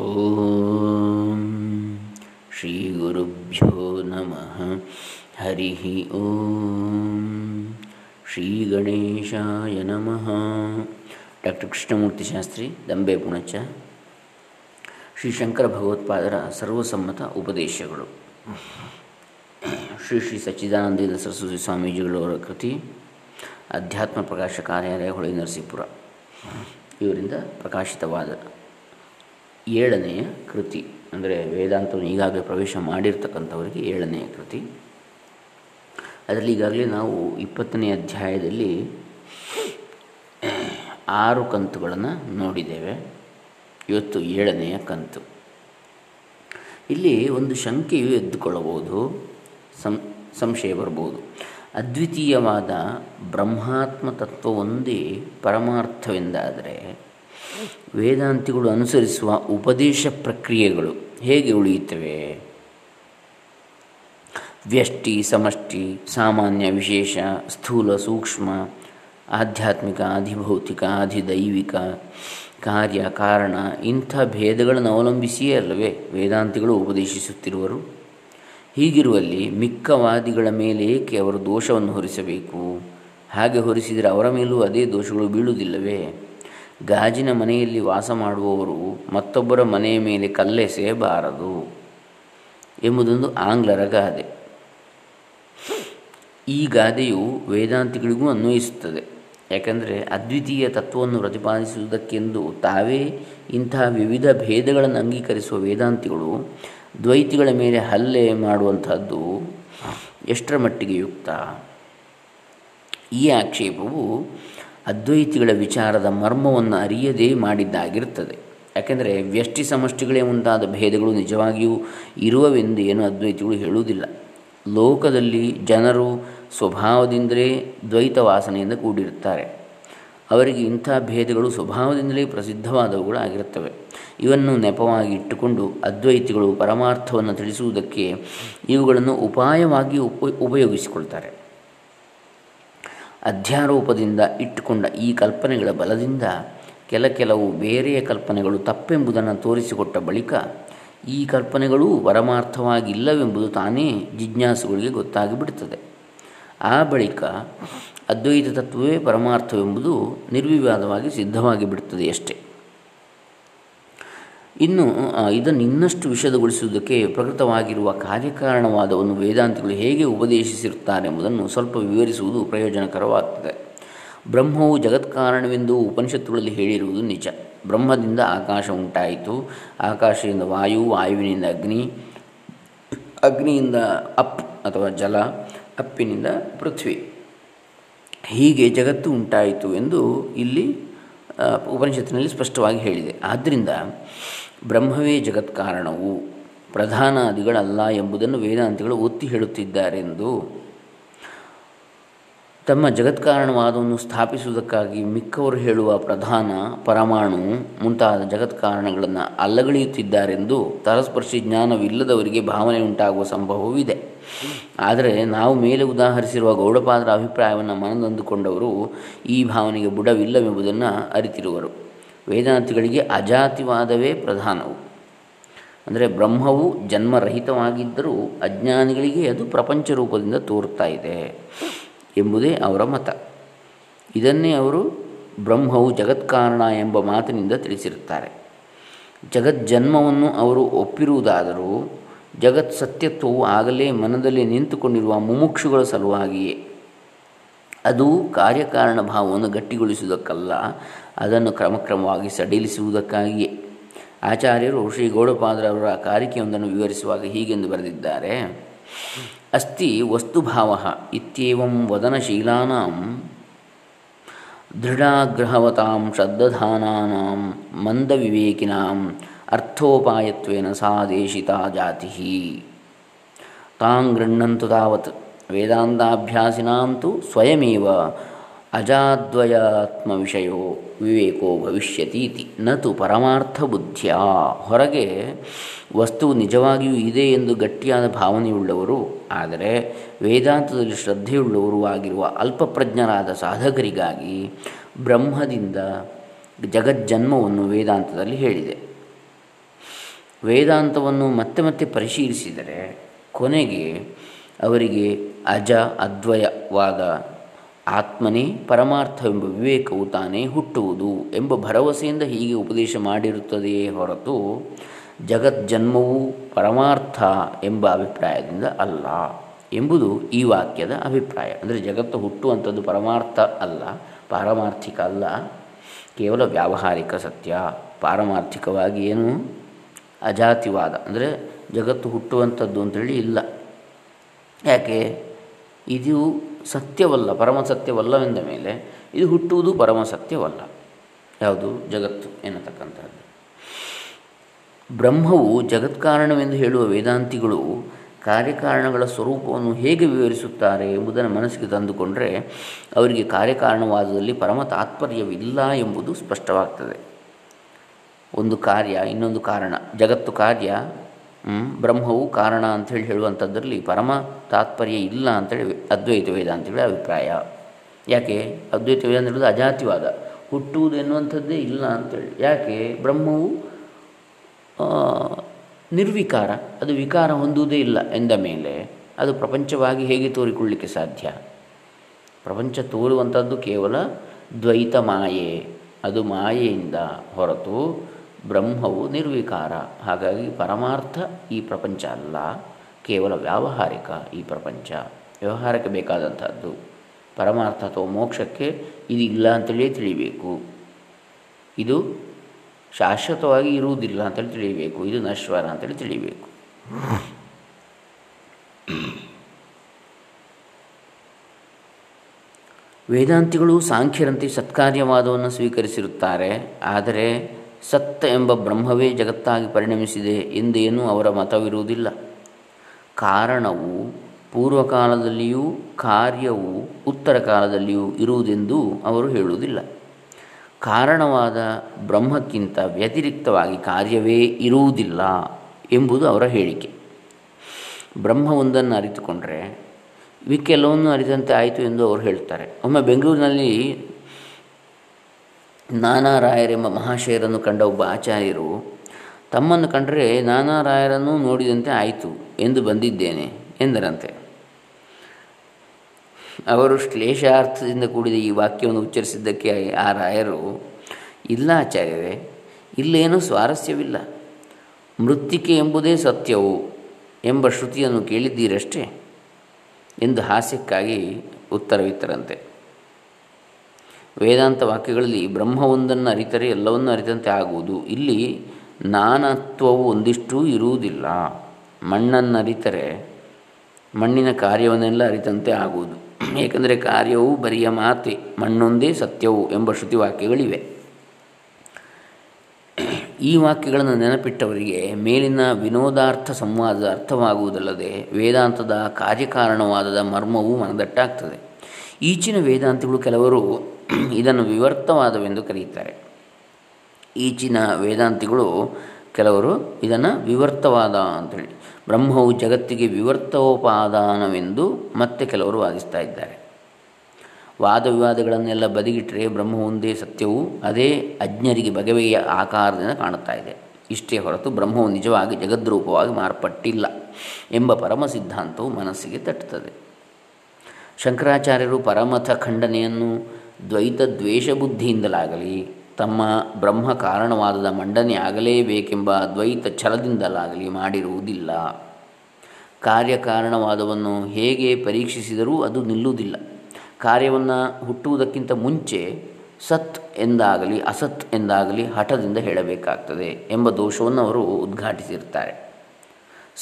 ಓಂ ಶ್ರೀ ಗುರುಭ್ಯೋ ನಮಃ. ಹರಿ ಓಂ ಶ್ರೀ ಗಣೇಶಾಯ ನಮಃ. ಡಾಕ್ಟರ್ ಕೃಷ್ಣಮೂರ್ತಿ ಶಾಸ್ತ್ರಿ, ದಂಬೆ ಪುಣಚ. ಶ್ರೀಶಂಕರ ಭಗವತ್ಪಾದರ ಸರ್ವಸಮ್ಮತ ಉಪದೇಶಗಳು. ಶ್ರೀಶ್ರೀಸಚ್ಚಿದಾನಂದೇಂದ್ರಸರಸ್ವತೀ ಸ್ವಾಮೀಜಿಗಳವರ ಕೃತಿ, ಅಧ್ಯಾತ್ಮ ಪ್ರಕಾಶ ಕಾರ್ಯಾಲಯ, ಹೊಳೆ ನರಸೀಪುರ ಇವರಿಂದ ಪ್ರಕಾಶಿತವಾದ 7ನೇ ಕೃತಿ. ಅಂದರೆ ವೇದಾಂತವನ್ನು ಈಗಾಗಲೇ ಪ್ರವೇಶ ಮಾಡಿರ್ತಕ್ಕಂಥವರಿಗೆ 7ನೇ ಕೃತಿ. ಅದರಲ್ಲಿ ಈಗಾಗಲೇ ನಾವು 20ನೇ ಅಧ್ಯಾಯದಲ್ಲಿ 6 ಕಂತುಗಳನ್ನು ನೋಡಿದ್ದೇವೆ. ಇವತ್ತು 7ನೇಯ ಕಂತು. ಇಲ್ಲಿ ಒಂದು ಶಂಕೆಯು ಎದ್ದುಕೊಳ್ಳಬಹುದು, ಸಂಶಯ ಬರ್ಬೋದು. ಅದ್ವಿತೀಯವಾದ ಬ್ರಹ್ಮಾತ್ಮ ತತ್ವ ಒಂದೇ ಪರಮಾರ್ಥವೆಂದಾದರೆ ವೇದಾಂತಿಗಳು ಅನುಸರಿಸುವ ಉಪದೇಶ ಪ್ರಕ್ರಿಯೆಗಳು ಹೇಗೆ ಉಳಿಯುತ್ತವೆ? ವ್ಯಷ್ಟಿ, ಸಮಷ್ಟಿ, ಸಾಮಾನ್ಯ, ವಿಶೇಷ, ಸ್ಥೂಲ, ಸೂಕ್ಷ್ಮ, ಆಧ್ಯಾತ್ಮಿಕ, ಅಧಿಭೌತಿಕ, ಅಧಿದೈವಿಕ, ಕಾರ್ಯ, ಕಾರಣ, ಇಂಥ ಭೇದಗಳನ್ನು ಅವಲಂಬಿಸಿಯೇ ಅಲ್ಲವೇ ವೇದಾಂತಿಗಳು ಉಪದೇಶಿಸುತ್ತಿರುವರು. ಹೀಗಿರುವಲ್ಲಿ ಮಿಕ್ಕವಾದಿಗಳ ಮೇಲೆ ಏಕೆ ಅವರು ದೋಷವನ್ನು ಹೊರಿಸಬೇಕು? ಹಾಗೆ ಹೊರಿಸಿದರೆ ಅವರ ಮೇಲೂ ಅದೇ ದೋಷಗಳು ಬೀಳುವುದಿಲ್ಲವೇ? ಗಾಜಿನ ಮನೆಯಲ್ಲಿ ವಾಸ ಮಾಡುವವರು ಮತ್ತೊಬ್ಬರ ಮನೆಯ ಮೇಲೆ ಕಲ್ಲೆಸೆಯಬಾರದು ಎಂಬುದೊಂದು ಆಂಗ್ಲರ ಗಾದೆ. ಈ ಗಾದೆಯು ವೇದಾಂತಿಗಳಿಗೂ ಅನ್ವಯಿಸುತ್ತದೆ. ಯಾಕೆಂದರೆ ಅದ್ವಿತೀಯ ತತ್ವವನ್ನು ಪ್ರತಿಪಾದಿಸುವುದಕ್ಕೆಂದು ತಾವೇ ಇಂತಹ ವಿವಿಧ ಭೇದಗಳನ್ನು ಅಂಗೀಕರಿಸುವ ವೇದಾಂತಿಗಳು ದ್ವೈತಿಗಳ ಮೇಲೆ ಹಲ್ಲೆ ಮಾಡುವಂತಹದ್ದು ಎಷ್ಟರ ಮಟ್ಟಿಗೆ ಯುಕ್ತ? ಈ ಆಕ್ಷೇಪವು ಅದ್ವೈತಿಗಳ ವಿಚಾರದ ಮರ್ಮವನ್ನು ಅರಿಯದೇ ಮಾಡಿದ್ದಾಗಿರುತ್ತದೆ. ಯಾಕೆಂದರೆ ವ್ಯಷ್ಟಿ ಸಮಷ್ಟಿಗಳೇ ಮುಂತಾದ ಭೇದಗಳು ನಿಜವಾಗಿಯೂ ಇರುವವೆಂದು ಏನು ಅದ್ವೈತಿಗಳು ಹೇಳುವುದಿಲ್ಲ. ಲೋಕದಲ್ಲಿ ಜನರು ಸ್ವಭಾವದಿಂದಲೇ ದ್ವೈತ ವಾಸನೆಯಿಂದ ಕೂಡಿರುತ್ತಾರೆ. ಅವರಿಗೆ ಇಂಥ ಭೇದಗಳು ಸ್ವಭಾವದಿಂದಲೇ ಪ್ರಸಿದ್ಧವಾದವುಗಳು ಆಗಿರುತ್ತವೆ. ಇವನ್ನು ನೆಪವಾಗಿ ಇಟ್ಟುಕೊಂಡು ಅದ್ವೈತಿಗಳು ಪರಮಾರ್ಥವನ್ನು ತಿಳಿಸುವುದಕ್ಕೆ ಇವುಗಳನ್ನು ಉಪಾಯವಾಗಿ ಉಪಯೋಗಿಸಿಕೊಳ್ತಾರೆ. ಅಧ್ಯಾರೋಪದಿಂದ ಇಟ್ಟುಕೊಂಡ ಈ ಕಲ್ಪನೆಗಳ ಬಲದಿಂದ ಕೆಲವು ಬೇರೆಯ ಕಲ್ಪನೆಗಳು ತಪ್ಪೆಂಬುದನ್ನು ತೋರಿಸಿಕೊಟ್ಟ ಬಳಿಕ ಈ ಕಲ್ಪನೆಗಳು ಪರಮಾರ್ಥವಾಗಿಲ್ಲವೆಂಬುದು ತಾನೇ ಜಿಜ್ಞಾಸುಗಳಿಗೆ ಗೊತ್ತಾಗಿಬಿಡುತ್ತದೆ. ಆ ಬಳಿಕ ಅದ್ವೈತ ತತ್ವವೇ ಪರಮಾರ್ಥವೆಂಬುದು ನಿರ್ವಿವಾದವಾಗಿ ಸಿದ್ಧವಾಗಿ ಬಿಡುತ್ತದೆ ಅಷ್ಟೇ. ಇನ್ನು ಇದನ್ನು ಇನ್ನಷ್ಟು ವಿಷದಗೊಳಿಸುವುದಕ್ಕೆ ಪ್ರಕೃತವಾಗಿರುವ ಕಾರ್ಯಕಾರಣವಾದವನ್ನು ವೇದಾಂತಿಗಳು ಹೇಗೆ ಉಪದೇಶಿಸಿರುತ್ತಾರೆ ಎಂಬುದನ್ನು ಸ್ವಲ್ಪ ವಿವರಿಸುವುದು ಪ್ರಯೋಜನಕರವಾಗುತ್ತದೆ. ಬ್ರಹ್ಮವು ಜಗತ್ಕಾರಣವೆಂದು ಉಪನಿಷತ್ತುಗಳಲ್ಲಿ ಹೇಳಿರುವುದು ನಿಜ. ಬ್ರಹ್ಮದಿಂದ ಆಕಾಶ ಉಂಟಾಯಿತು, ಆಕಾಶದಿಂದ ವಾಯು, ವಾಯುವಿನಿಂದ ಅಗ್ನಿ, ಅಗ್ನಿಯಿಂದ ಅಪ್ ಅಥವಾ ಜಲ, ಅಪ್ಪಿನಿಂದ ಪೃಥ್ವಿ, ಹೀಗೆ ಜಗತ್ತು ಉಂಟಾಯಿತು ಎಂದು ಇಲ್ಲಿ ಉಪನಿಷತ್ತಿನಲ್ಲಿ ಸ್ಪಷ್ಟವಾಗಿ ಹೇಳಿದೆ. ಆದ್ದರಿಂದ ಬ್ರಹ್ಮವೇ ಜಗತ್ಕಾರಣವು, ಪ್ರಧಾನಾದಿಗಳಲ್ಲ ಎಂಬುದನ್ನು ವೇದಾಂತಿಗಳು ಒತ್ತಿ ಹೇಳುತ್ತಿದ್ದಾರೆಂದು ತಮ್ಮ ಜಗತ್ಕಾರಣವಾದವನ್ನು ಸ್ಥಾಪಿಸುವುದಕ್ಕಾಗಿ ಮಿಕ್ಕವರು ಹೇಳುವ ಪ್ರಧಾನ, ಪರಮಾಣು ಮುಂತಾದ ಜಗತ್ಕಾರಣಗಳನ್ನು ಅಲ್ಲಗಳೆಯುತ್ತಿದ್ದಾರೆಂದು ತರಸ್ಪರ್ಶಿ ಜ್ಞಾನವಿಲ್ಲದವರಿಗೆ ಭಾವನೆ ಉಂಟಾಗುವ ಸಂಭವವಿದೆ. ಆದರೆ ನಾವು ಮೇಲೆ ಉದಾಹರಿಸಿರುವ ಗೌಡಪಾದರ ಅಭಿಪ್ರಾಯವನ್ನು ಮನನೊಂದುಕೊಂಡವರು ಈ ಭಾವನೆಗೆ ಬುಡವಿಲ್ಲವೆಂಬುದನ್ನು ಅರಿತಿರುವರು. ವೇದಾಂತಿಗಳಿಗೆ ಅಜಾತಿವಾದವೇ ಪ್ರಧಾನವು. ಅಂದರೆ ಬ್ರಹ್ಮವು ಜನ್ಮರಹಿತವಾಗಿದ್ದರೂ ಅಜ್ಞಾನಿಗಳಿಗೆ ಅದು ಪ್ರಪಂಚ ರೂಪದಿಂದ ತೋರ್ತಾ ಇದೆ ಎಂಬುದೇ ಅವರ ಮತ. ಇದನ್ನೇ ಅವರು ಬ್ರಹ್ಮವು ಜಗತ್ಕಾರಣ ಎಂಬ ಮಾತಿನಿಂದ ತಿಳಿಸಿರುತ್ತಾರೆ. ಜಗಜ್ಜನ್ಮವನ್ನು ಅವರು ಒಪ್ಪಿರುವುದಾದರೂ ಜಗತ್ ಸತ್ಯತ್ವವು ಆಗಲೇ ಮನದಲ್ಲಿ ನಿಂತುಕೊಂಡಿರುವ ಮುಮುಕ್ಷುಗಳ ಸಲುವಾಗಿಯೇ. ಅದು ಕಾರ್ಯಕಾರಣ ಭಾವವನ್ನು ಗಟ್ಟಿಗೊಳಿಸುವುದಕ್ಕಲ್ಲ, ಅದನ್ನು ಕ್ರಮಕ್ರಮವಾಗಿ ಸಡಿಲಿಸುವುದಕ್ಕಾಗಿಯೇ. ಆಚಾರ್ಯರು ಶ್ರೀ ಗೌಡಪಾದರವರ ಕಾರಿಕೆಯೊಂದನ್ನು ವಿವರಿಸುವಾಗ ಹೀಗೆಂದು ಬರೆದಿದ್ದಾರೆ: ಅಸ್ತಿ ವಸ್ತುಭಾವಃ ಇತ್ಯೇವಂ ವದನಶೀಲಾನಾಂ ದೃಢಾಗ್ರಹವತಾಂ ಶ್ರದ್ಧಾನಾನಾಂ ಮಂದವಿವೇಕಿನಾಂ ಅರ್ಥೋಪಾಯತ್ವೇನ ಸಾ ದೇಶಿತಾ ಜಾತಿಹಿ ತಾಂ ಗೃಹ್ಣಂತು ತಾವತ್ ವೇದಾಂತಾಭ್ಯಾಸಿನಾಂ ತು ಸ್ವಯಮೇವ ಅಜಾದ್ವಯಾತ್ಮ ವಿಷಯೋ ವಿವೇಕೋ ಭವಿಷ್ಯತೀತಿ ನತು ಪರಮಾರ್ಥಬುದ್ಧಿಯ. ಹೊರಗೆ ವಸ್ತುವು ನಿಜವಾಗಿಯೂ ಇದೆ ಎಂದು ಗಟ್ಟಿಯಾದ ಭಾವನೆಯುಳ್ಳವರು, ಆದರೆ ವೇದಾಂತದಲ್ಲಿ ಶ್ರದ್ಧೆಯುಳ್ಳವರು ಆಗಿರುವ ಅಲ್ಪಪ್ರಜ್ಞರಾದ ಸಾಧಕರಿಗಾಗಿ ಬ್ರಹ್ಮದಿಂದ ಜಗಜ್ಜನ್ಮವನ್ನು ವೇದಾಂತದಲ್ಲಿ ಹೇಳಿದೆ. ವೇದಾಂತವನ್ನು ಮತ್ತೆ ಮತ್ತೆ ಪರಿಶೀಲಿಸಿದರೆ ಕೊನೆಗೆ ಅವರಿಗೆ ಅಜ ಅದ್ವಯವಾದ ಆತ್ಮನೇ ಪರಮಾರ್ಥವೆಂಬ ವಿವೇಕವು ತಾನೇ ಹುಟ್ಟುವುದು ಎಂಬ ಭರವಸೆಯಿಂದ ಹೀಗೆ ಉಪದೇಶ ಮಾಡಿರುತ್ತದೆಯೇ ಹೊರತು ಜಗಜ್ಜನ್ಮವು ಪರಮಾರ್ಥ ಎಂಬ ಅಭಿಪ್ರಾಯದಿಂದ ಅಲ್ಲ ಎಂಬುದು ಈ ವಾಕ್ಯದ ಅಭಿಪ್ರಾಯ. ಅಂದರೆ ಜಗತ್ತು ಹುಟ್ಟುವಂಥದ್ದು ಪರಮಾರ್ಥ ಅಲ್ಲ, ಪಾರಮಾರ್ಥಿಕ ಅಲ್ಲ, ಕೇವಲ ವ್ಯಾವಹಾರಿಕ ಸತ್ಯ. ಪಾರಮಾರ್ಥಿಕವಾಗಿ ಏನು ಅಜಾತಿವಾದ, ಅಂದರೆ ಜಗತ್ತು ಹುಟ್ಟುವಂಥದ್ದು ಅಂಥೇಳಿ ಇಲ್ಲ. ಯಾಕೆ? ಇದು ಸತ್ಯವಲ್ಲ, ಪರಮಸತ್ಯವಲ್ಲವೆಂದ ಮೇಲೆ ಇದು ಹುಟ್ಟುವುದು ಪರಮಸತ್ಯವಲ್ಲ. ಯಾವುದು? ಜಗತ್ತು ಎನ್ನತಕ್ಕಂಥದ್ದು. ಬ್ರಹ್ಮವು ಜಗತ್ಕಾರಣವೆಂದು ಹೇಳುವ ವೇದಾಂತಿಗಳು ಕಾರ್ಯಕಾರಣಗಳ ಸ್ವರೂಪವನ್ನು ಹೇಗೆ ವಿವರಿಸುತ್ತಾರೆ ಎಂಬುದನ್ನು ಮನಸ್ಸಿಗೆ ತಂದುಕೊಂಡರೆ ಅವರಿಗೆ ಕಾರ್ಯಕಾರಣವಾದದಲ್ಲಿ ಪರಮ ತಾತ್ಪರ್ಯವಿಲ್ಲ ಎಂಬುದು ಸ್ಪಷ್ಟವಾಗ್ತದೆ. ಒಂದು ಕಾರ್ಯ, ಇನ್ನೊಂದು ಕಾರಣ. ಜಗತ್ತು ಕಾರ್ಯ, ಬ್ರಹ್ಮವು ಕಾರಣ ಅಂಥೇಳಿ ಹೇಳುವಂಥದ್ರಲ್ಲಿ ಪರಮ ತಾತ್ಪರ್ಯ ಇಲ್ಲ ಅಂತೇಳಿ ಅದ್ವೈತ ವೇದಾಂತಗಳ ಅಭಿಪ್ರಾಯ. ಯಾಕೆ? ಅದ್ವೈತ ವೇದಾಂತಗಳು ಅಜಾತಿವಾದ, ಹುಟ್ಟುವುದು ಎನ್ನುವಂಥದ್ದೇ ಇಲ್ಲ ಅಂತೇಳಿ. ಯಾಕೆ? ಬ್ರಹ್ಮವು ನಿರ್ವಿಕಾರ, ಅದು ವಿಕಾರ ಹೊಂದುವುದೇ ಇಲ್ಲ ಎಂದ ಮೇಲೆ ಅದು ಪ್ರಪಂಚವಾಗಿ ಹೇಗೆ ತೋರಿಕೊಳ್ಳಲಿಕ್ಕೆ ಸಾಧ್ಯ? ಪ್ರಪಂಚ ತೋರುವಂಥದ್ದು ಕೇವಲ ದ್ವೈತ ಮಾಯೆ, ಅದು ಮಾಯೆಯಿಂದ ಹೊರತು ಬ್ರಹ್ಮವು ನಿರ್ವಿಕಾರ. ಹಾಗಾಗಿ ಪರಮಾರ್ಥ ಈ ಪ್ರಪಂಚ ಅಲ್ಲ, ಕೇವಲ ವ್ಯಾವಹಾರಿಕ ಈ ಪ್ರಪಂಚ, ವ್ಯವಹಾರಕ್ಕೆ ಬೇಕಾದಂಥದ್ದು. ಪರಮಾರ್ಥ ಅಥವಾ ಮೋಕ್ಷಕ್ಕೆ ಇದು ಇಲ್ಲ ಅಂತೇಳಿ ತಿಳಿಬೇಕು, ಇದು ಶಾಶ್ವತವಾಗಿ ಇರುವುದಿಲ್ಲ ಅಂತೇಳಿ ತಿಳಿಯಬೇಕು, ಇದು ನಶ್ವರ ಅಂತೇಳಿ ತಿಳಿಯಬೇಕು. ವೇದಾಂತಿಗಳು ಸಾಂಖ್ಯರಂತೆ ಸತ್ಕಾರ್ಯವಾದವನ್ನು ಸ್ವೀಕರಿಸಿರುತ್ತಾರೆ. ಆದರೆ ಸತ್ಯ ಎಂಬ ಬ್ರಹ್ಮವೇ ಜಗತ್ತಾಗಿ ಪರಿಣಮಿಸಿದೆ ಎಂದೇನೂ ಅವರ ಮತವಿರುವುದಿಲ್ಲ. ಕಾರಣವು ಪೂರ್ವಕಾಲದಲ್ಲಿಯೂ ಕಾರ್ಯವು ಉತ್ತರ ಕಾಲದಲ್ಲಿಯೂ ಇರುವುದೆಂದು ಅವರು ಹೇಳುವುದಿಲ್ಲ. ಕಾರಣವಾದ ಬ್ರಹ್ಮಕ್ಕಿಂತ ವ್ಯತಿರಿಕ್ತವಾಗಿ ಕಾರ್ಯವೇ ಇರುವುದಿಲ್ಲ ಎಂಬುದು ಅವರ ಹೇಳಿಕೆ. ಬ್ರಹ್ಮವೊಂದನ್ನು ಅರಿತುಕೊಂಡರೆ ಕೆಲವನ್ನು ಅರಿತಂತೆ ಆಯಿತು ಎಂದು ಅವರು ಹೇಳ್ತಾರೆ. ಒಮ್ಮೆ ಬೆಂಗಳೂರಿನಲ್ಲಿ ನಾನಾ ರಾಯರೆಂಬ ಮಹಾಶಯರನ್ನು ಕಂಡ ಒಬ್ಬ ಆಚಾರ್ಯರು ತಮ್ಮನ್ನು ಕಂಡರೆ ನಾನಾ ರಾಯರನ್ನು ನೋಡಿದಂತೆ ಆಯಿತು ಎಂದು ಬಂದಿದ್ದೇನೆ ಎಂದರಂತೆ. ಅವರು ಶ್ಲೇಷಾರ್ಥದಿಂದ ಕೂಡಿದ ಈ ವಾಕ್ಯವನ್ನು ಉಚ್ಚರಿಸಿದ್ದಕ್ಕೆ ಆ ರಾಯರು, ಇಲ್ಲ ಆಚಾರ್ಯರೇ, ಇಲ್ಲೇನೂ ಸ್ವಾರಸ್ಯವಿಲ್ಲ, ಮೃತ್ತಿಕೆ ಎಂಬುದೇ ಸತ್ಯವು ಎಂಬ ಶ್ರುತಿಯನ್ನು ಕೇಳಿದ್ದೀರಷ್ಟೇ ಎಂದು ಹಾಸ್ಯಕ್ಕಾಗಿ ಉತ್ತರವಿತ್ತರಂತೆ. ವೇದಾಂತ ವಾಕ್ಯಗಳಲ್ಲಿ ಬ್ರಹ್ಮವೊಂದನ್ನು ಅರಿತರೆ ಎಲ್ಲವನ್ನೂ ಅರಿತಂತೆ ಆಗುವುದು, ಇಲ್ಲಿ ನಾನತ್ವವು ಒಂದಿಷ್ಟೂ ಇರುವುದಿಲ್ಲ. ಮಣ್ಣನ್ನು ಅರಿತರೆ ಮಣ್ಣಿನ ಕಾರ್ಯವನ್ನೆಲ್ಲ ಅರಿತಂತೆ ಆಗುವುದು, ಏಕೆಂದರೆ ಕಾರ್ಯವು ಬರಿಯ ಮಾತೆ, ಮಣ್ಣೊಂದೇ ಸತ್ಯವು ಎಂಬ ಶ್ರುತಿ ವಾಕ್ಯಗಳಿವೆ. ಈ ವಾಕ್ಯಗಳನ್ನು ನೆನಪಿಟ್ಟವರಿಗೆ ಮೇಲಿನ ವಿನೋದಾರ್ಥ ಸಂವಾದದ ಅರ್ಥವಾಗುವುದಲ್ಲದೆ ವೇದಾಂತದ ಕಾರ್ಯಕಾರಣವಾದದ ಮರ್ಮವು ಮನದಟ್ಟಾಗ್ತದೆ. ಈಚಿನ ವೇದಾಂತಿಗಳು ಕೆಲವರು ಇದನ್ನು ವಿವರ್ತವಾದವೆಂದು ಕರೆಯುತ್ತಾರೆ. ಈಚಿನ ವೇದಾಂತಿಗಳು ಕೆಲವರು ಇದನ್ನು ವಿವರ್ತವಾದ ಅಂತೇಳಿ, ಬ್ರಹ್ಮವು ಜಗತ್ತಿಗೆ ವಿವರ್ತೋಪಾದಾನವೆಂದು ಮತ್ತೆ ಕೆಲವರು ವಾದಿಸ್ತಾ ಇದ್ದಾರೆ. ವಾದ ವಿವಾದಗಳನ್ನೆಲ್ಲ ಬದಿಗಿಟ್ಟರೆ ಬ್ರಹ್ಮ ಒಂದೇ ಸತ್ಯವು, ಅದೇ ಅಜ್ಞರಿಗೆ ಬಗೆಬಗೆಯ ಆಕಾರದಿಂದ ಕಾಣುತ್ತಾ ಇದೆ. ಇಷ್ಟೇ ಹೊರತು ಬ್ರಹ್ಮವು ನಿಜವಾಗಿ ಜಗದ್ರೂಪವಾಗಿ ಮಾರ್ಪಟ್ಟಿಲ್ಲ ಎಂಬ ಪರಮ ಸಿದ್ಧಾಂತವು ಮನಸ್ಸಿಗೆ ತಟ್ಟುತ್ತದೆ. ಶಂಕರಾಚಾರ್ಯರು ಪರಮಥ ಖಂಡನೆಯನ್ನು ದ್ವೈತ ದ್ವೇಷ ಬುದ್ಧಿಯಿಂದಲಾಗಲಿ, ತಮ್ಮ ಬ್ರಹ್ಮ ಕಾರಣವಾದದ ಮಂಡನೆ ಆಗಲೇಬೇಕೆಂಬ ದ್ವೈತ ಛಲದಿಂದಲಾಗಲಿ ಮಾಡಿರುವುದಿಲ್ಲ. ಕಾರ್ಯಕಾರಣವಾದವನ್ನು ಹೇಗೆ ಪರೀಕ್ಷಿಸಿದರೂ ಅದು ನಿಲ್ಲುವುದಿಲ್ಲ. ಕಾರ್ಯವನ್ನು ಹುಟ್ಟುವುದಕ್ಕಿಂತ ಮುಂಚೆ ಸತ್ ಎಂದಾಗಲಿ ಅಸತ್ ಎಂದಾಗಲಿ ಹಠದಿಂದ ಹೇಳಬೇಕಾಗ್ತದೆ ಎಂಬ ದೋಷವನ್ನು ಅವರು ಉದ್ಘಾಟಿಸಿರ್ತಾರೆ.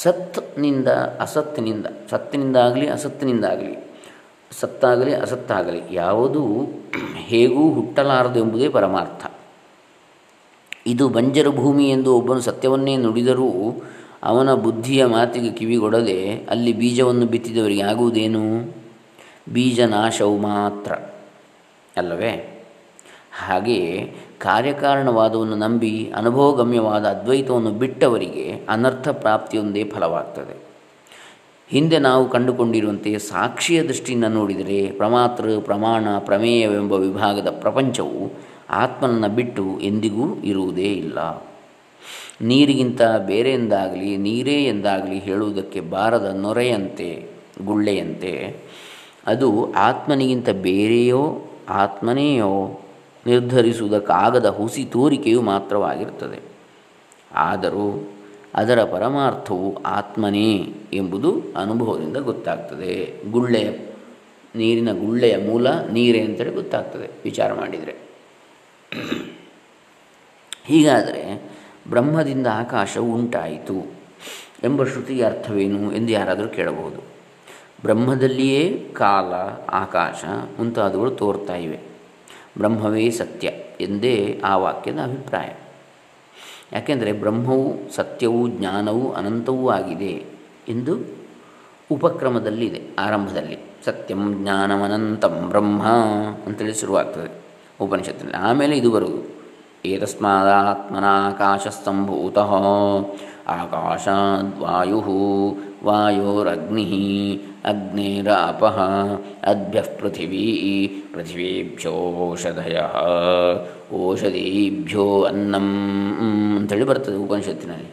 ಸತ್ನಿಂದ ಅಸತ್ತಿನಿಂದ, ಸತ್ತಿನಿಂದಾಗಲಿ ಅಸತ್ತಿನಿಂದಾಗಲಿ, ಸತ್ತಾಗಲಿ ಅಸತ್ತಾಗಲಿ ಯಾವುದೂ ಹೇಗೂ ಹುಟ್ಟಲಾರದು ಎಂಬುದೇ ಪರಮಾರ್ಥ. ಇದು ಬಂಜರು ಭೂಮಿ ಎಂದು ಒಬ್ಬನು ಸತ್ಯವನ್ನೇ ನುಡಿದರೂ ಅವನ ಬುದ್ಧಿಯ ಮಾತಿಗೆ ಕಿವಿಗೊಡದೆ ಅಲ್ಲಿ ಬೀಜವನ್ನು ಬಿತ್ತಿದವರಿಗೆ ಆಗುವುದೇನು? ಬೀಜನಾಶವು ಮಾತ್ರ ಅಲ್ಲವೇ? ಹಾಗೆಯೇ ಕಾರ್ಯಕಾರಣವಾದವನ್ನು ನಂಬಿ ಅನುಭವಗಮ್ಯವಾದ ಅದ್ವೈತವನ್ನು ಬಿಟ್ಟವರಿಗೆ ಅನರ್ಥ ಪ್ರಾಪ್ತಿಯೊಂದೇ ಫಲವಾಗ್ತದೆ. ಹಿಂದೆ ನಾವು ಕಂಡುಕೊಂಡಿರುವಂತೆ ಸಾಕ್ಷಿಯ ದೃಷ್ಟಿಯಿಂದ ನೋಡಿದರೆ ಪ್ರಮಾತೃ ಪ್ರಮಾಣ ಪ್ರಮೇಯವೆಂಬ ವಿಭಾಗದ ಪ್ರಪಂಚವು ಆತ್ಮನನ್ನು ಬಿಟ್ಟು ಎಂದಿಗೂ ಇರುವುದೇ ಇಲ್ಲ. ನೀರಿಗಿಂತ ಬೇರೆ ಎಂದಾಗಲಿ ನೀರೇ ಎಂದಾಗಲಿ ಹೇಳುವುದಕ್ಕೆ ಬಾರದ ನೊರೆಯಂತೆ ಗುಳ್ಳೆಯಂತೆ ಅದು ಆತ್ಮನಿಗಿಂತ ಬೇರೆಯೋ ಆತ್ಮನೆಯೋ ನಿರ್ಧರಿಸುವುದಕ್ಕಾಗದ ಹುಸಿ ತೋರಿಕೆಯು ಮಾತ್ರವಾಗಿರುತ್ತದೆ. ಆದರೂ ಅದರ ಪರಮಾರ್ಥವು ಆತ್ಮನೇ ಎಂಬುದು ಅನುಭವದಿಂದ ಗೊತ್ತಾಗ್ತದೆ. ಗುಳ್ಳೆಯ ನೀರಿನ ಗುಳ್ಳೆಯ ಮೂಲ ನೀರೇ ಅಂತೇಳಿ ಗೊತ್ತಾಗ್ತದೆ ವಿಚಾರ ಮಾಡಿದರೆ. ಹೀಗಾದರೆ ಬ್ರಹ್ಮದಿಂದ ಆಕಾಶವು ಉಂಟಾಯಿತು ಎಂಬ ಶ್ರುತಿಯ ಅರ್ಥವೇನು ಎಂದು ಯಾರಾದರೂ ಕೇಳಬಹುದು. ಬ್ರಹ್ಮದಲ್ಲಿಯೇ ಕಾಲ ಆಕಾಶ ಮುಂತಾದವುಗಳು ತೋರ್ತಾ ಇವೆ. ಬ್ರಹ್ಮವೇ ಸತ್ಯ ಎಂದೇ ಆ ವಾಕ್ಯದ ಅಭಿಪ್ರಾಯ. ಯಾಕೆಂದರೆ ಬ್ರಹ್ಮವು ಸತ್ಯವೂ ಜ್ಞಾನವೂ ಅನಂತವೂ ಆಗಿದೆ ಎಂದು ಉಪಕ್ರಮದಲ್ಲಿದೆ. ಆರಂಭದಲ್ಲಿ ಸತ್ಯಂ ಜ್ಞಾನಮನಂತಂ ಬ್ರಹ್ಮ ಅಂತೇಳಿ ಶುರುವಾಗ್ತದೆ ಉಪನಿಷತ್ತಿನಲ್ಲಿ. ಆಮೇಲೆ ಇದು ಬರುವುದು ಏತಸ್ಮಾದಾತ್ಮನಾಕಾಶ ಸಂಭೂತಃ ಆಕಾಶಾದ್ ವಾಯು ವಾಯೋರಗ್ನಿ ಅಗ್ನೇರಾಪಃ ಅದ್ಭ್ಯಃ ಪೃಥಿವೀ ಪೃಥಿವೀಭ್ಯೋ ಔಷಧಯಃ ಓಷಧೀಭ್ಯೋ ಅನ್ನಂ ಅಂತೇಳಿ ಬರ್ತದೆ ಉಪನಿಷತ್ತಿನಲ್ಲಿ.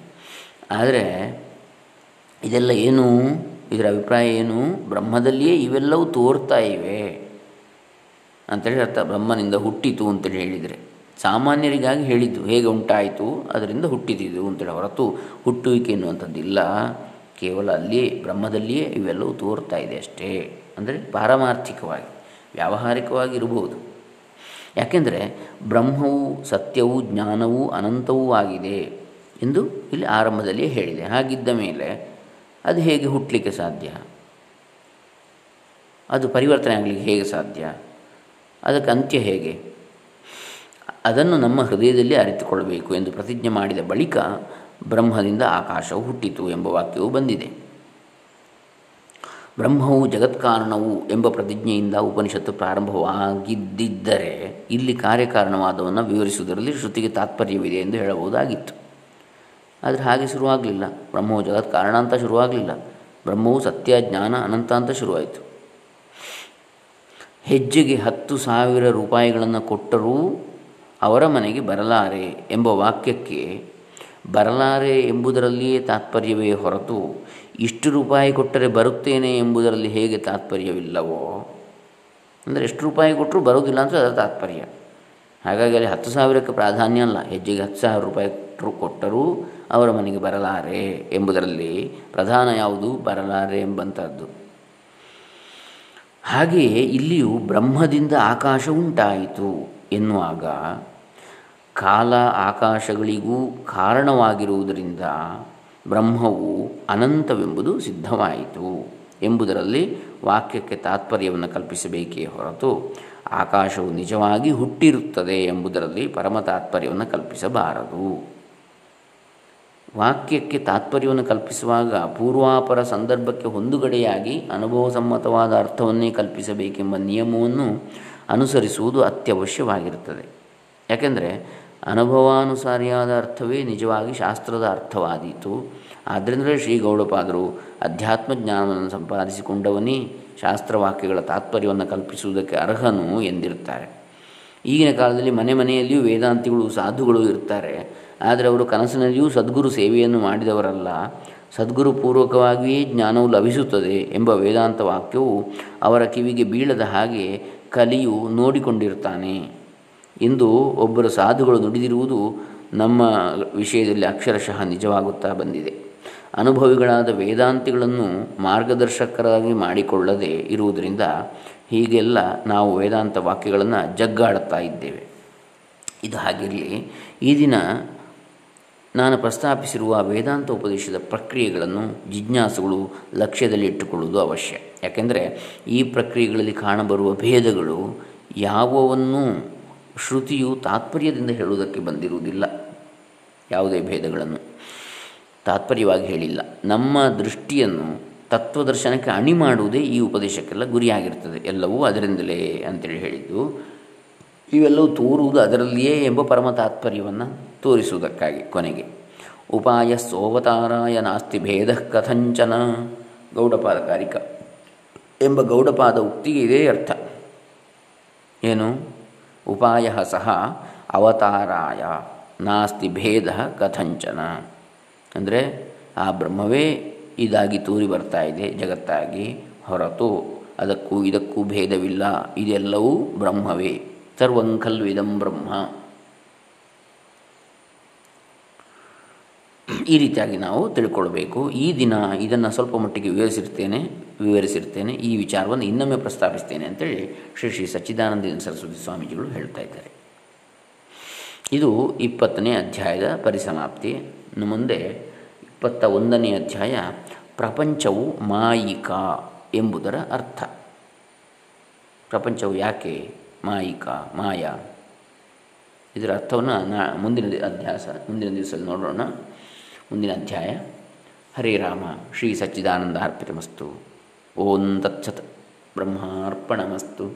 ಆದರೆ ಇದೆಲ್ಲ ಏನು, ಇದರ ಅಭಿಪ್ರಾಯ ಏನು? ಬ್ರಹ್ಮದಲ್ಲಿಯೇ ಇವೆಲ್ಲವೂ ತೋರ್ತಾ ಇವೆ ಅಂತೇಳಿ ಅರ್ಥ. ಬ್ರಹ್ಮನಿಂದ ಹುಟ್ಟಿತು ಅಂತೇಳಿ ಹೇಳಿದರೆ ಸಾಮಾನ್ಯರಿಗಾಗಿ ಹೇಳಿದ್ದು ಹೇಗೆ ಉಂಟಾಯಿತು ಅದರಿಂದ ಹುಟ್ಟಿದಿದ್ದು ಅಂತೇಳಿ, ಹೊರತು ಹುಟ್ಟುವಿಕೆ ಎನ್ನುವಂಥದ್ದಿಲ್ಲ. ಕೇವಲ ಅಲ್ಲಿಯೇ ಬ್ರಹ್ಮದಲ್ಲಿಯೇ ಇವೆಲ್ಲವೂ ತೋರ್ತಾ ಇದೆ ಅಷ್ಟೇ. ಅಂದರೆ ಪಾರಮಾರ್ಥಿಕವಾಗಿ ವ್ಯಾವಹಾರಿಕವಾಗಿ ಇರಬಹುದು. ಯಾಕೆಂದರೆ ಬ್ರಹ್ಮವು ಸತ್ಯವೂ ಜ್ಞಾನವೂ ಅನಂತವೂ ಆಗಿದೆ ಎಂದು ಇಲ್ಲಿ ಆರಂಭದಲ್ಲಿಯೇ ಹೇಳಿದೆ. ಹಾಗಿದ್ದ ಮೇಲೆ ಅದು ಹೇಗೆ ಹುಟ್ಟಲಿಕ್ಕೆ ಸಾಧ್ಯ? ಅದು ಪರಿವರ್ತನೆ ಆಗಲಿಕ್ಕೆ ಹೇಗೆ ಸಾಧ್ಯ? ಅದಕ್ಕೆ ಅಂತ್ಯ ಹೇಗೆ? ಅದನ್ನು ನಮ್ಮ ಹೃದಯದಲ್ಲಿ ಅರಿತುಕೊಳ್ಳಬೇಕು ಎಂದು ಪ್ರತಿಜ್ಞೆ ಮಾಡಿದ ಬಳಿಕ ಬ್ರಹ್ಮದಿಂದ ಆಕಾಶವು ಹುಟ್ಟಿತು ಎಂಬ ವಾಕ್ಯವು ಬಂದಿದೆ. ಬ್ರಹ್ಮವು ಜಗತ್ಕಾರಣವು ಎಂಬ ಪ್ರತಿಜ್ಞೆಯಿಂದ ಉಪನಿಷತ್ತು ಪ್ರಾರಂಭವಾಗಿದ್ದರೆ ಇಲ್ಲಿ ಕಾರ್ಯಕಾರಣವಾದವನ್ನು ವಿವರಿಸುವುದರಲ್ಲಿ ಶ್ರುತಿಗೆ ತಾತ್ಪರ್ಯವಿದೆ ಎಂದು ಹೇಳಬಹುದಾಗಿತ್ತು. ಆದರೆ ಹಾಗೆ ಶುರುವಾಗಲಿಲ್ಲ. ಬ್ರಹ್ಮವು ಜಗತ್ಕಾರಣ ಅಂತ ಶುರುವಾಗಲಿಲ್ಲ. ಬ್ರಹ್ಮವು ಸತ್ಯ ಜ್ಞಾನ ಅನಂತ ಅಂತ ಶುರುವಾಯಿತು. ಹೆಜ್ಜೆಗೆ 10,000 ರೂಪಾಯಿಗಳನ್ನು ಕೊಟ್ಟರೂ ಅವರ ಮನೆಗೆ ಬರಲಾರೆ ಎಂಬ ವಾಕ್ಯಕ್ಕೆ ಬರಲಾರೆ ಎಂಬುದರಲ್ಲಿಯೇ ತಾತ್ಪರ್ಯವೇ ಹೊರತು ಇಷ್ಟು ರೂಪಾಯಿ ಕೊಟ್ಟರೆ ಬರುತ್ತೇನೆ ಎಂಬುದರಲ್ಲಿ ಹೇಗೆ ತಾತ್ಪರ್ಯವಿಲ್ಲವೋ. ಅಂದರೆ ಎಷ್ಟು ರೂಪಾಯಿ ಕೊಟ್ಟರೂ ಬರೋದಿಲ್ಲ ಅಂದರೆ ಅದರ ತಾತ್ಪರ್ಯ. ಹಾಗಾಗಿ ಅಲ್ಲಿ 10,000ಕ್ಕೆ ಪ್ರಾಧಾನ್ಯ ಅಲ್ಲ. ಹೆಜ್ಜೆಗೆ 10,000 ರೂಪಾಯಿ ಕೊಟ್ಟರೂ ಅವರ ಮನೆಗೆ ಬರಲಾರೆ ಎಂಬುದರಲ್ಲಿ ಪ್ರಧಾನ ಯಾವುದು? ಬರಲಾರೆ ಎಂಬಂಥದ್ದು. ಹಾಗೆಯೇ ಇಲ್ಲಿಯೂ ಬ್ರಹ್ಮದಿಂದ ಆಕಾಶ ಉಂಟಾಯಿತು ಎನ್ನುವಾಗ ಕಾಲ ಆಕಾಶಗಳಿಗೂ ಕಾರಣವಾಗಿರುವುದರಿಂದ ಬ್ರಹ್ಮವು ಅನಂತವೆಂಬುದು ಸಿದ್ಧವಾಯಿತು ಎಂಬುದರಲ್ಲಿ ವಾಕ್ಯಕ್ಕೆ ತಾತ್ಪರ್ಯವನ್ನು ಕಲ್ಪಿಸಬೇಕೇ ಹೊರತು ಆಕಾಶವು ನಿಜವಾಗಿ ಹುಟ್ಟಿರುತ್ತದೆ ಎಂಬುದರಲ್ಲಿ ಪರಮ ತಾತ್ಪರ್ಯವನ್ನು ಕಲ್ಪಿಸಬಾರದು. ವಾಕ್ಯಕ್ಕೆ ತಾತ್ಪರ್ಯವನ್ನು ಕಲ್ಪಿಸುವಾಗ ಪೂರ್ವಾಪರ ಸಂದರ್ಭಕ್ಕೆ ಹೊಂದುಗಡೆಯಾಗಿ ಅನುಭವ ಸಮ್ಮತವಾದ ಅರ್ಥವನ್ನೇ ಕಲ್ಪಿಸಬೇಕೆಂಬ ನಿಯಮವನ್ನು ಅನುಸರಿಸುವುದು ಅತ್ಯವಶ್ಯವಾಗಿರುತ್ತದೆ. ಯಾಕೆಂದರೆ ಅನುಭವಾನುಸಾರಿಯಾದ ಅರ್ಥವೇ ನಿಜವಾಗಿ ಶಾಸ್ತ್ರದ ಅರ್ಥವಾದೀತು. ಆದ್ದರಿಂದಲೇ ಶ್ರೀ ಗೌಡಪಾದರು ಅಧ್ಯಾತ್ಮ ಜ್ಞಾನವನ್ನು ಸಂಪಾದಿಸಿಕೊಂಡವನೇ ಶಾಸ್ತ್ರವಾಕ್ಯಗಳ ತಾತ್ಪರ್ಯವನ್ನು ಕಲ್ಪಿಸುವುದಕ್ಕೆ ಅರ್ಹನು ಎಂದಿರುತ್ತಾರೆ. ಈಗಿನ ಕಾಲದಲ್ಲಿ ಮನೆ ಮನೆಯಲ್ಲಿಯೂ ವೇದಾಂತಿಗಳು ಸಾಧುಗಳು ಇರ್ತಾರೆ. ಆದರೆ ಅವರು ಕನಸಿನಲ್ಲಿಯೂ ಸದ್ಗುರು ಸೇವೆಯನ್ನು ಮಾಡಿದವರಲ್ಲ. ಸದ್ಗುರು ಪೂರ್ವಕವಾಗಿಯೇ ಜ್ಞಾನವು ಲಭಿಸುತ್ತದೆ ಎಂಬ ವೇದಾಂತ ವಾಕ್ಯವು ಅವರ ಕಿವಿಗೆ ಬೀಳದ ಹಾಗೆ ಕಲಿಯು ನೋಡಿಕೊಂಡಿರ್ತಾನೆ ಎಂದು ಒಬ್ಬರು ಸಾಧುಗಳು ನುಡಿದಿರುವುದು ನಮ್ಮ ವಿಷಯದಲ್ಲಿ ಅಕ್ಷರಶಃ ನಿಜವಾಗುತ್ತಾ ಬಂದಿದೆ. ಅನುಭವಿಗಳಾದ ವೇದಾಂತಿಗಳನ್ನು ಮಾರ್ಗದರ್ಶಕರಾಗಿ ಮಾಡಿಕೊಳ್ಳದೆ ಇರುವುದರಿಂದ ಹೀಗೆಲ್ಲ ನಾವು ವೇದಾಂತ ವಾಕ್ಯಗಳನ್ನು ಜಗ್ಗಾಡುತ್ತಾ ಇದ್ದೇವೆ. ಇದು ಹಾಗಿರಲಿ. ಈ ದಿನ ನಾನು ಪ್ರಸ್ತಾಪಿಸಿರುವ ವೇದಾಂತ ಉಪದೇಶದ ಪ್ರಕ್ರಿಯೆಗಳನ್ನು ಜಿಜ್ಞಾಸುಗಳು ಲಕ್ಷ್ಯದಲ್ಲಿ ಇಟ್ಟುಕೊಳ್ಳುವುದು ಅವಶ್ಯ. ಯಾಕೆಂದರೆ ಈ ಪ್ರಕ್ರಿಯೆಗಳಲ್ಲಿ ಕಾಣಬರುವ ಭೇದಗಳು ಯಾವುವನ್ನೂ ಶ್ರುತಿಯು ತಾತ್ಪರ್ಯದಿಂದ ಹೇಳುವುದಕ್ಕೆ ಬಂದಿರುವುದಿಲ್ಲ. ಯಾವುದೇ ಭೇದಗಳನ್ನು ತಾತ್ಪರ್ಯವಾಗಿ ಹೇಳಿಲ್ಲ. ನಮ್ಮ ದೃಷ್ಟಿಯನ್ನು ತತ್ವದರ್ಶನಕ್ಕೆ ಅಣಿ ಮಾಡುವುದೇ ಈ ಉಪದೇಶಕ್ಕೆಲ್ಲ ಗುರಿಯಾಗಿರ್ತದೆ. ಎಲ್ಲವೂ ಅದರಿಂದಲೇ ಅಂತೇಳಿ ಹೇಳಿದ್ದು, ಇವೆಲ್ಲವೂ ತೋರುವುದು ಅದರಲ್ಲಿಯೇ ಎಂಬ ಪರಮ ತಾತ್ಪರ್ಯವನ್ನು ತೋರಿಸುವುದಕ್ಕಾಗಿ. ಕೊನೆಗೆ ಉಪಾಯ ಸೋವತಾರಾಯ ನಾಸ್ತಿ ಭೇದ ಕಥಂಚನ ಗೌಡಪಾದ ಕಾರಿಕ ಎಂಬ ಗೌಡಪಾದ ಉಕ್ತಿಗೆ ಇದೇ ಅರ್ಥ. ಏನು? ಉಪಾಯ ಸಹ ಅವತಾರಾಯ ನಾಸ್ತಿ ಭೇದ ಕಥಂಚನ. ಅಂದರೆ ಆ ಬ್ರಹ್ಮವೇ ಇದಾಗಿ ತೂರಿ ಬರ್ತಾ ಇದೆ ಜಗತ್ತಾಗಿ ಹೊರತು ಅದಕ್ಕೂ ಇದಕ್ಕೂ ಭೇದವಿಲ್ಲ. ಇದೆಲ್ಲವೂ ಬ್ರಹ್ಮವೇ. ಸರ್ವಂ ಖಲ್ವಿದಂ ಬ್ರಹ್ಮ. ಈ ರೀತಿಯಾಗಿ ನಾವು ತಿಳ್ಕೊಳ್ಬೇಕು. ಈ ದಿನ ಇದನ್ನು ಸ್ವಲ್ಪ ಮಟ್ಟಿಗೆ ವಿವರಿಸಿರ್ತೇನೆ. ಈ ವಿಚಾರವನ್ನು ಇನ್ನೊಮ್ಮೆ ಪ್ರಸ್ತಾಪಿಸ್ತೇನೆ ಅಂತೇಳಿ ಶ್ರೀ ಶ್ರೀ ಸಚ್ಚಿದಾನಂದೇಂದ್ರ ಸರಸ್ವತಿ ಸ್ವಾಮೀಜಿಗಳು ಹೇಳ್ತಾ ಇದ್ದಾರೆ. ಇದು 20ನೇ ಅಧ್ಯಾಯದ ಪರಿಸಮಾಪ್ತಿ. ಮುಂದೆ 21ನೇ ಅಧ್ಯಾಯ ಪ್ರಪಂಚವು ಮಾಯಿಕ ಎಂಬುದರ ಅರ್ಥ. ಪ್ರಪಂಚವು ಯಾಕೆ ಮಾಯಿಕ ಮಾಯಾ, ಇದರ ಅರ್ಥವನ್ನು ಮುಂದಿನ ದಿವಸದಲ್ಲಿ ನೋಡೋಣ. ಮುಂದಿನ ಅಧ್ಯಾಯ. ಹರೇ ರಾಮ. ಶ್ರೀ ಸಚ್ಚಿದಾನಂದ ಅರ್ಪಿತಮಸ್ತು. ಓಂ ತತ್ಸತ್ ಬ್ರಹ್ಮಾರ್ಪಣಮಸ್ತು.